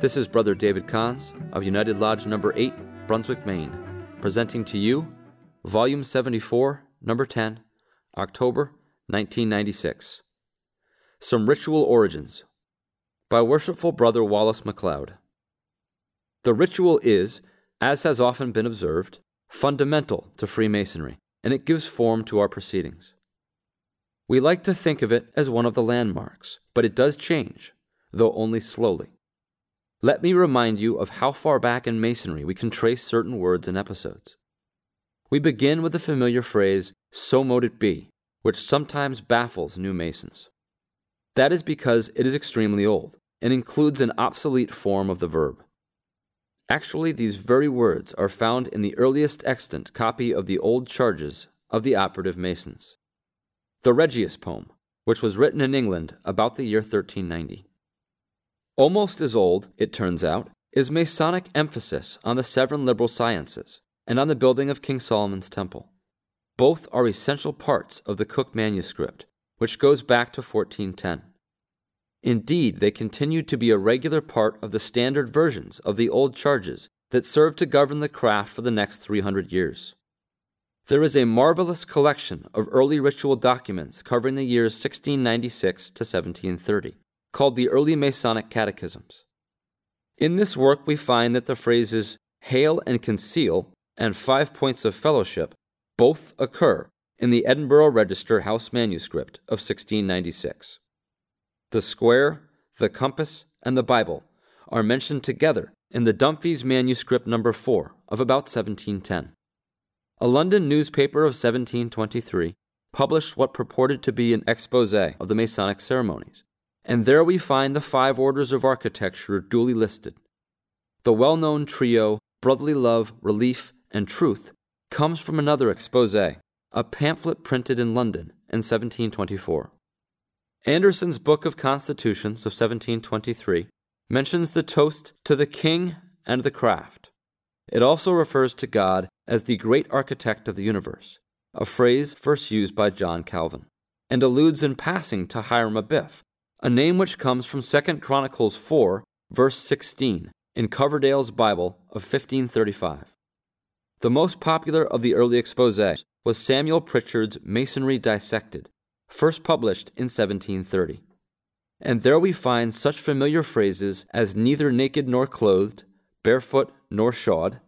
This is Brother David Cons of United Lodge No. 8, Brunswick, Maine, presenting to you Volume 74, No. 10, October 1996. Some Ritual Origins by Worshipful Brother Wallace McLeod. The ritual is, as has often been observed, fundamental to Freemasonry, and it gives form to our proceedings. We like to think of it as one of the landmarks, but it does change, though only slowly. Let me remind you of how far back in Masonry we can trace certain words and episodes. We begin with the familiar phrase, "So mote it be," which sometimes baffles new Masons. That is because it is extremely old and includes an obsolete form of the verb. Actually, these very words are found in the earliest extant copy of the old charges of the operative Masons, the Regius poem, which was written in England about the year 1390. Almost as old, it turns out, is Masonic emphasis on the seven liberal sciences and on the building of King Solomon's Temple. Both are essential parts of the Cook manuscript, which goes back to 1410. Indeed, they continue to be a regular part of the standard versions of the old charges that serve to govern the craft for the next 300 years. There is a marvelous collection of early ritual documents covering the years 1696 to 1730. Called the Early Masonic Catechisms. In this work we find that the phrases "hail and conceal" and "5 points of fellowship" both occur in the Edinburgh Register House Manuscript of 1696. The square, the compass, and the Bible are mentioned together in the Dumfries Manuscript No. 4 of about 1710. A London newspaper of 1723 published what purported to be an exposé of the Masonic ceremonies, and there we find the 5 orders of architecture duly listed. The well-known trio, Brotherly Love, Relief, and Truth, comes from another exposé, a pamphlet printed in London in 1724. Anderson's Book of Constitutions of 1723 mentions the toast to the king and the craft. It also refers to God as the great architect of the universe, a phrase first used by John Calvin, and alludes in passing to Hiram Abiff, a name which comes from 2 Chronicles 4, verse 16, in Coverdale's Bible of 1535. The most popular of the early exposés was Samuel Pritchard's Masonry Dissected, first published in 1730. And there we find such familiar phrases as "neither naked nor clothed," "barefoot nor shod,"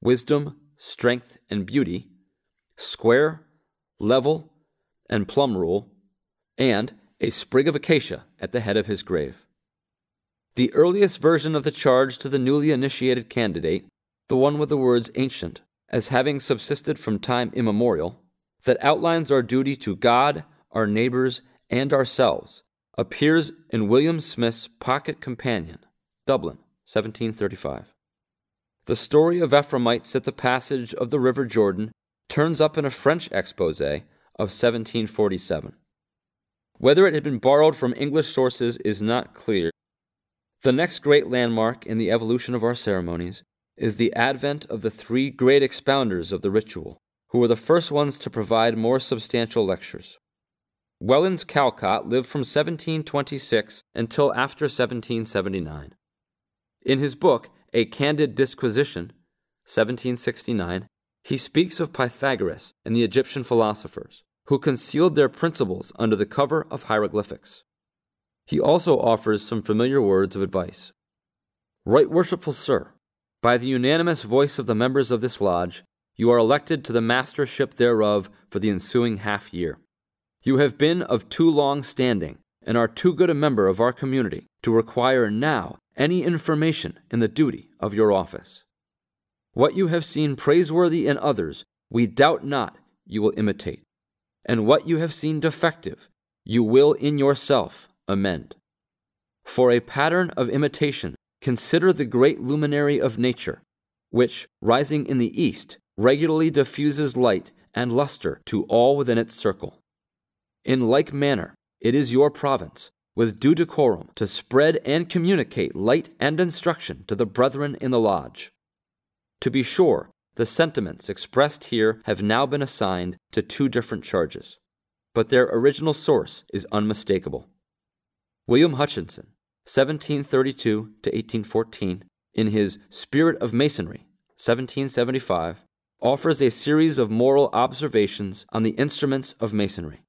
"wisdom, strength, and beauty," "square," "level," and "plumb rule," and "a sprig of acacia at the head of his grave." The earliest version of the charge to the newly initiated candidate, the one with the words "ancient," as having subsisted from time immemorial, that outlines our duty to God, our neighbors, and ourselves, appears in William Smith's Pocket Companion, Dublin, 1735. The story of Ephraimites at the passage of the River Jordan turns up in a French exposé of 1747. Whether it had been borrowed from English sources is not clear. The next great landmark in the evolution of our ceremonies is the advent of the 3 great expounders of the ritual, who were the first ones to provide more substantial lectures. Wellens Calcott lived from 1726 until after 1779. In his book, A Candid Disquisition, 1769, he speaks of Pythagoras and the Egyptian philosophers, who concealed their principles under the cover of hieroglyphics. He also offers some familiar words of advice. "Right worshipful sir, by the unanimous voice of the members of this lodge, you are elected to the mastership thereof for the ensuing half year. You have been of too long standing, and are too good a member of our community to require now any information in the duty of your office. What you have seen praiseworthy in others, we doubt not you will imitate. And what you have seen defective, you will in yourself amend. For a pattern of imitation Consider the great luminary of nature, which, rising in the east, regularly diffuses light and luster to all within its circle. In like manner, it is your province, with due decorum, to spread and communicate light and instruction to the brethren in the lodge. To be sure, the sentiments expressed here have now been assigned to two different charges, but their original source is unmistakable. William Hutchinson, 1732 to 1814, in his Spirit of Masonry, 1775, offers a series of moral observations on the instruments of masonry.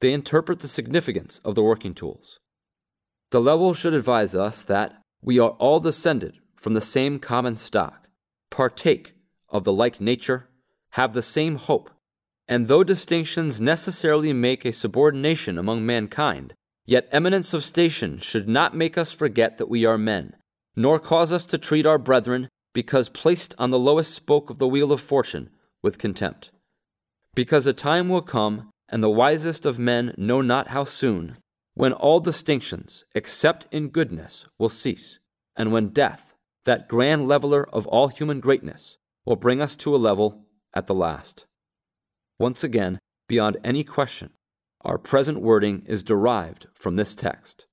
They interpret the significance of the working tools. The level should advise us that we are all descended from the same common stock, partake of the like nature, have the same hope, and though distinctions necessarily make a subordination among mankind, yet eminence of station should not make us forget that we are men, nor cause us to treat our brethren, because placed on the lowest spoke of the wheel of fortune, with contempt. Because a time will come, and the wisest of men know not how soon, when all distinctions, except in goodness, will cease, and when death, that grand leveler of all human greatness, will bring us to a level at the last. Once again, beyond any question, our present wording is derived from this text.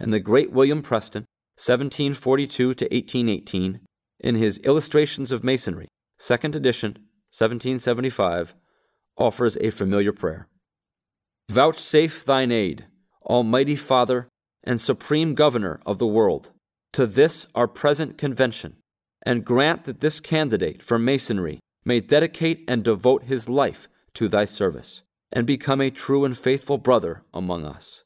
And the great William Preston, 1742 to 1818, in his Illustrations of Masonry, 2nd edition, 1775, offers a familiar prayer. Vouchsafe thine aid, Almighty Father and Supreme Governor of the world, to this our present convention, and grant that this candidate for masonry may dedicate and devote his life to thy service, and become a true and faithful brother among us.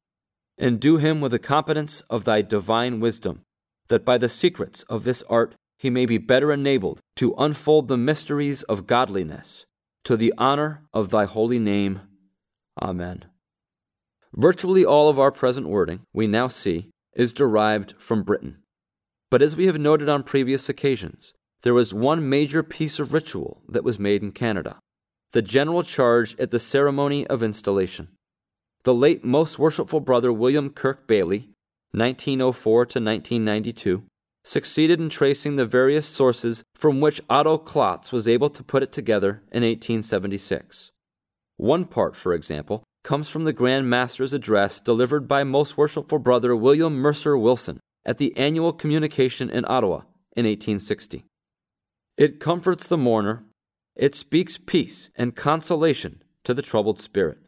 Endue him with the competence of thy divine wisdom, that by the secrets of this art he may be better enabled to unfold the mysteries of godliness, to the honor of thy holy name. Amen. Virtually all of our present wording, we now see, is derived from Britain. But as we have noted on previous occasions, there was one major piece of ritual that was made in Canada: the general charge at the ceremony of installation. The late Most Worshipful Brother William Kirk Bailey, 1904 to 1992, succeeded in tracing the various sources from which Otto Klotz was able to put it together in 1876. One part, for example, comes from the Grand Master's address delivered by Most Worshipful Brother William Mercer Wilson at the annual communication in Ottawa in 1860. It comforts the mourner. It speaks peace and consolation to the troubled spirit.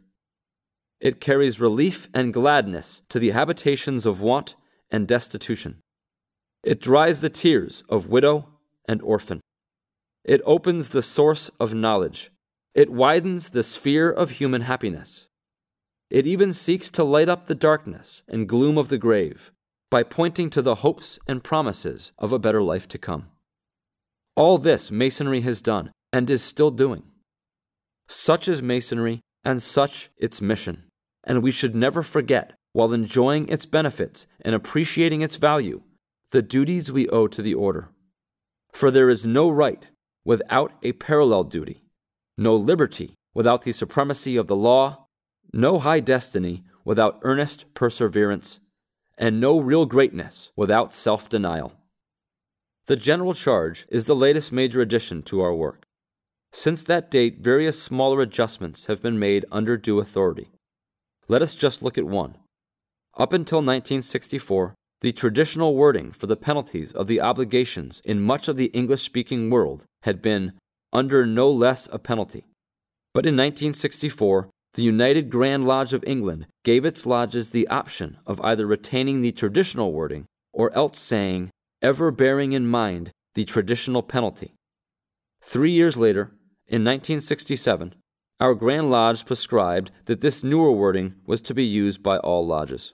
It carries relief and gladness to the habitations of want and destitution. It dries the tears of widow and orphan. It opens the source of knowledge. It widens the sphere of human happiness. It even seeks to light up the darkness and gloom of the grave by pointing to the hopes and promises of a better life to come. All this Masonry has done and is still doing. Such is Masonry and such its mission, and we should never forget, while enjoying its benefits and appreciating its value, the duties we owe to the order. For there is no right without a parallel duty, no liberty without the supremacy of the law, no high destiny without earnest perseverance, and no real greatness without self-denial. The general charge is the latest major addition to our work. Since that date, various smaller adjustments have been made under due authority. Let us just look at one. Up until 1964, the traditional wording for the penalties of the obligations in much of the English-speaking world had been under no less a penalty. But in 1964, the United Grand Lodge of England gave its lodges the option of either retaining the traditional wording or else saying, ever bearing in mind the traditional penalty. 3 years later, in 1967, our Grand Lodge prescribed that this newer wording was to be used by all lodges.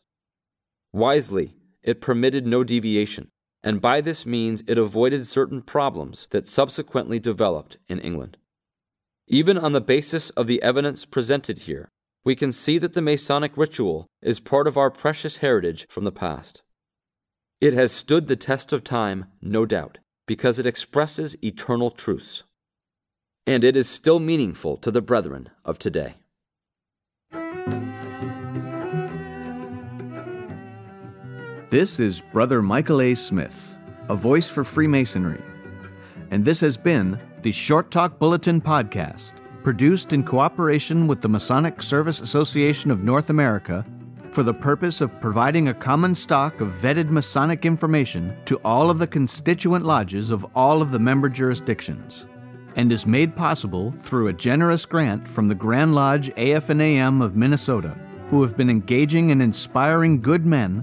Wisely, it permitted no deviation, and by this means it avoided certain problems that subsequently developed in England. Even on the basis of the evidence presented here, we can see that the Masonic ritual is part of our precious heritage from the past. It has stood the test of time, no doubt, because it expresses eternal truths. And it is still meaningful to the brethren of today. This is Brother Michael A. Smith, a voice for Freemasonry. And this has been the Short Talk Bulletin Podcast, produced in cooperation with the Masonic Service Association of North America for the purpose of providing a common stock of vetted Masonic information to all of the constituent lodges of all of the member jurisdictions, and is made possible through a generous grant from the Grand Lodge AF&AM of Minnesota, who have been engaging and inspiring good men